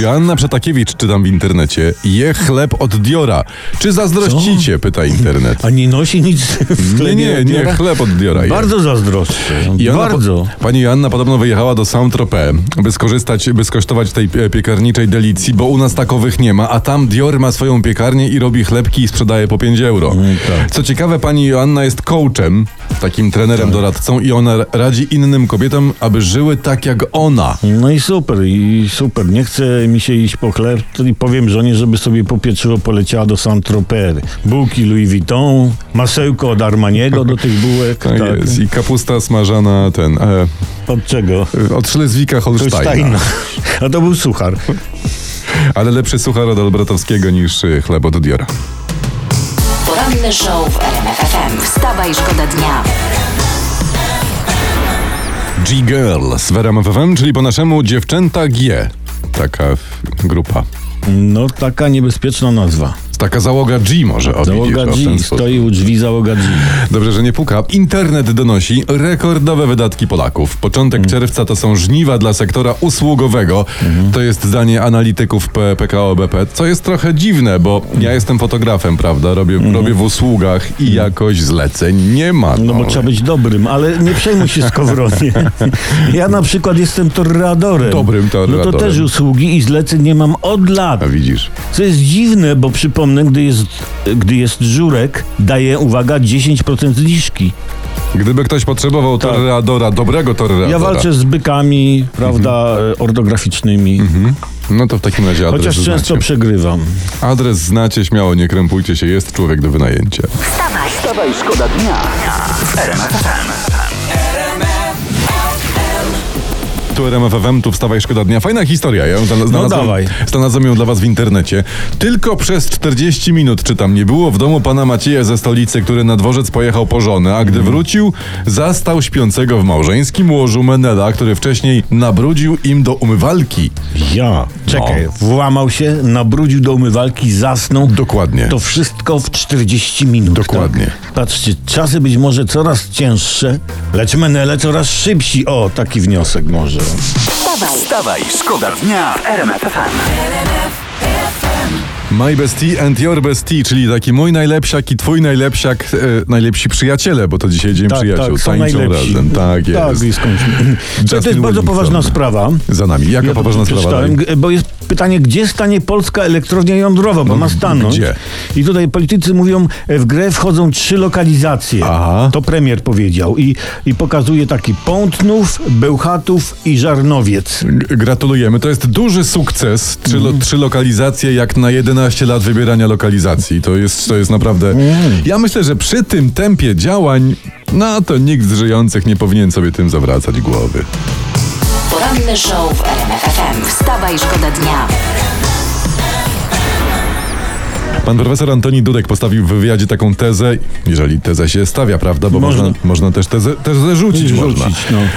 Joanna Przetakiewicz, czytam w internecie, je chleb od Diora. Czy zazdrościcie? Co? Pyta internet. A nie nosi nic w chlebie? Nie, chleb od Diora je. Bardzo zazdroszczę. Bardzo. Pani Joanna podobno wyjechała do Saint-Tropez, by skosztować tej piekarniczej delicji, bo u nas takowych nie ma, a tam Dior ma swoją piekarnię i robi chlebki i sprzedaje po 5 euro. Tak. Co ciekawe, pani Joanna jest coachem, takim trenerem, doradcą, i ona radzi innym kobietom, aby żyły tak jak ona. No i super, Nie chcę mi się iść po chleb, czyli powiem żonie, żeby sobie po pieczywo poleciała do Saint-Tropez. Bułki Louis Vuitton, masełko od Armaniego do tych bułek. Tak jest. I kapusta smażana od czego? Od Szlezwika Holsteina. A to był suchar. Ale lepszy suchar od Albratowskiego niż chleb od Diora. Poranny show w RMF FM. Wstawa i szkoda dnia. G-Girl z RMF FM, czyli po naszemu dziewczęta G. Taka grupa. No, taka niebezpieczna nazwa. Taka załoga G może. Załoga G, stoi u drzwi załoga G. Dobrze, że nie puka. Internet donosi rekordowe wydatki Polaków. Początek czerwca to są żniwa dla sektora usługowego. To jest zdanie analityków PKO BP, co jest trochę dziwne, bo ja jestem fotografem, prawda? Robię w usługach i jakoś zleceń nie ma. No bo trzeba być dobrym, ale nie przejmuj się skowronie. Ja na przykład jestem torreadorem. Dobrym torreadorem. No to też usługi i zleceń nie mam od lat. A widzisz. Co jest dziwne, bo przypomnę, gdy jest żurek, daje, uwaga, 10% zniżki. Gdyby ktoś potrzebował torreadora, dobrego torreadora. Ja walczę z bykami, prawda, ortograficznymi. No to w takim razie adres znacie. Chociaż często przegrywam. Adres znacie, śmiało, nie krępujcie się, jest człowiek do wynajęcia. Wstawaj, wstawaj, szkoda dnia. Tu RMF FM, tu wstawaj, szkoda dnia. Fajna historia, ja ją znalazłem ją dla was w internecie. Tylko przez 40 minut, czytam, nie było w domu pana Macieja ze stolicy, który na dworzec pojechał po żonę, a gdy wrócił, zastał śpiącego w małżeńskim łożu Menela, który wcześniej nabrudził im do umywalki. Włamał się, nabrudził do umywalki, zasnął. Dokładnie. To wszystko w 40 minut. Dokładnie. Tak? Patrzcie, czasy być może coraz cięższe, lecz Menele coraz szybsi. O, taki wniosek może. Wstawaj, szkoda dnia w RMF FM. My bestie and your bestie, czyli taki mój najlepsiak i twój najlepsiak, najlepsi przyjaciele, bo to dzisiaj dzień przyjaciół. Tak, tańczą razem. Tak jest. To jest bardzo poważna sprawa. Za nami. Jaka poważna sprawa? Bo jest pytanie, gdzie stanie polska elektrownia jądrowa, bo ma stanąć. Gdzie? I tutaj politycy mówią, w grę wchodzą 3 lokalizacje. Aha. To premier powiedział i pokazuje taki Pątnów, Bełchatów i Żarnowiec. Gratulujemy, to jest duży sukces. 3 lokalizacje jak na 11 lat wybierania lokalizacji. To jest naprawdę... Ja myślę, że przy tym tempie działań, to nikt z żyjących nie powinien sobie tym zawracać głowy. Poranny show w RMF FM. Wstawa i szkoda dnia. Pan profesor Antoni Dudek postawił w wywiadzie taką tezę, jeżeli tezę się stawia, prawda, bo można też tezę rzucić.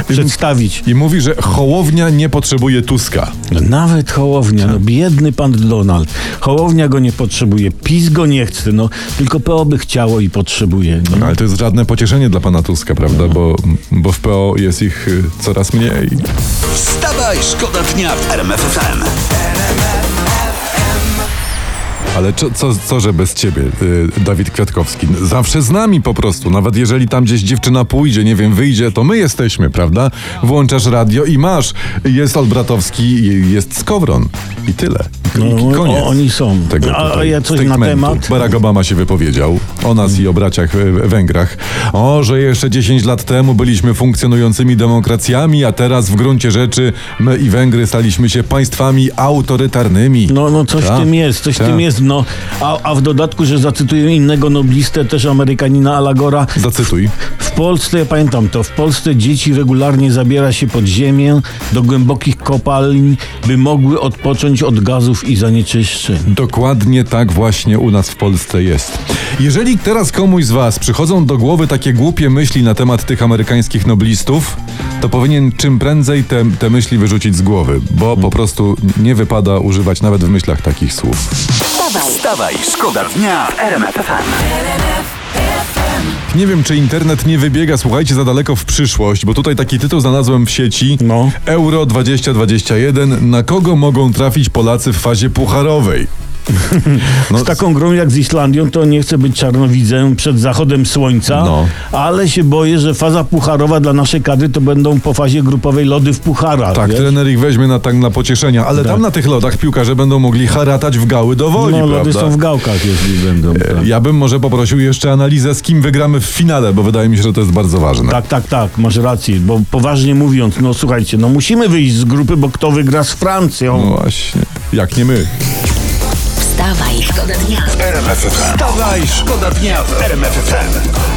Przedstawić. I mówi, że Hołownia nie potrzebuje Tuska. Nawet Hołownia, biedny pan Donald. Hołownia go nie potrzebuje, PiS go nie chce, tylko PO by chciało i potrzebuje. No, ale to jest żadne pocieszenie dla pana Tuska, prawda, bo w PO jest ich coraz mniej. Wstawaj, szkoda dnia w RMF FM. Ale co że bez ciebie, Dawid Kwiatkowski? Zawsze z nami po prostu. Nawet jeżeli tam gdzieś dziewczyna pójdzie, nie wiem, wyjdzie, to my jesteśmy, prawda? Włączasz radio i masz. Jest Albratowski, jest Skowron. I tyle. Koniec. Oni są. A ja coś na temat. Barack Obama się wypowiedział o nas i o braciach Węgrach. Że jeszcze 10 lat temu byliśmy funkcjonującymi demokracjami, a teraz w gruncie rzeczy my i Węgry staliśmy się państwami autorytarnymi. Coś w tym jest. A w dodatku, że zacytuję innego noblistę, też Amerykanina, Alagora. Zacytuj. W Polsce, ja pamiętam to, w Polsce dzieci regularnie zabiera się pod ziemię do głębokich kopalń, by mogły odpocząć od gazów i zanieczyszczeń. Dokładnie tak właśnie u nas w Polsce jest. Jeżeli teraz komuś z was przychodzą do głowy takie głupie myśli na temat tych amerykańskich noblistów, to powinien czym prędzej te myśli wyrzucić z głowy, bo po prostu nie wypada używać nawet w myślach takich słów. Wstawaj, szkoda dnia w RMF FM. Nie wiem, czy internet nie wybiega, słuchajcie, za daleko w przyszłość, bo tutaj taki tytuł znalazłem w sieci. No. Euro 2021. Na kogo mogą trafić Polacy w fazie pucharowej? No. Z taką grą jak z Islandią to nie chcę być czarnowidzem przed zachodem słońca, no. Ale się boję, że faza pucharowa dla naszej kadry to będą po fazie grupowej lody w pucharach. Tak, wiesz? Trener ich weźmie na pocieszenia, ale tak. Tam na tych lodach piłkarze będą mogli haratać w gały do woli, prawda? Lody są w gałkach, jeśli będą. Tak. Ja bym może poprosił jeszcze analizę, z kim wygramy w finale, bo wydaje mi się, że to jest bardzo ważne. Tak, masz rację, bo poważnie mówiąc, no słuchajcie, no musimy wyjść z grupy, bo kto wygra z Francją? No właśnie, jak nie my. Wstawaj, szkoda dnia w RMF FM.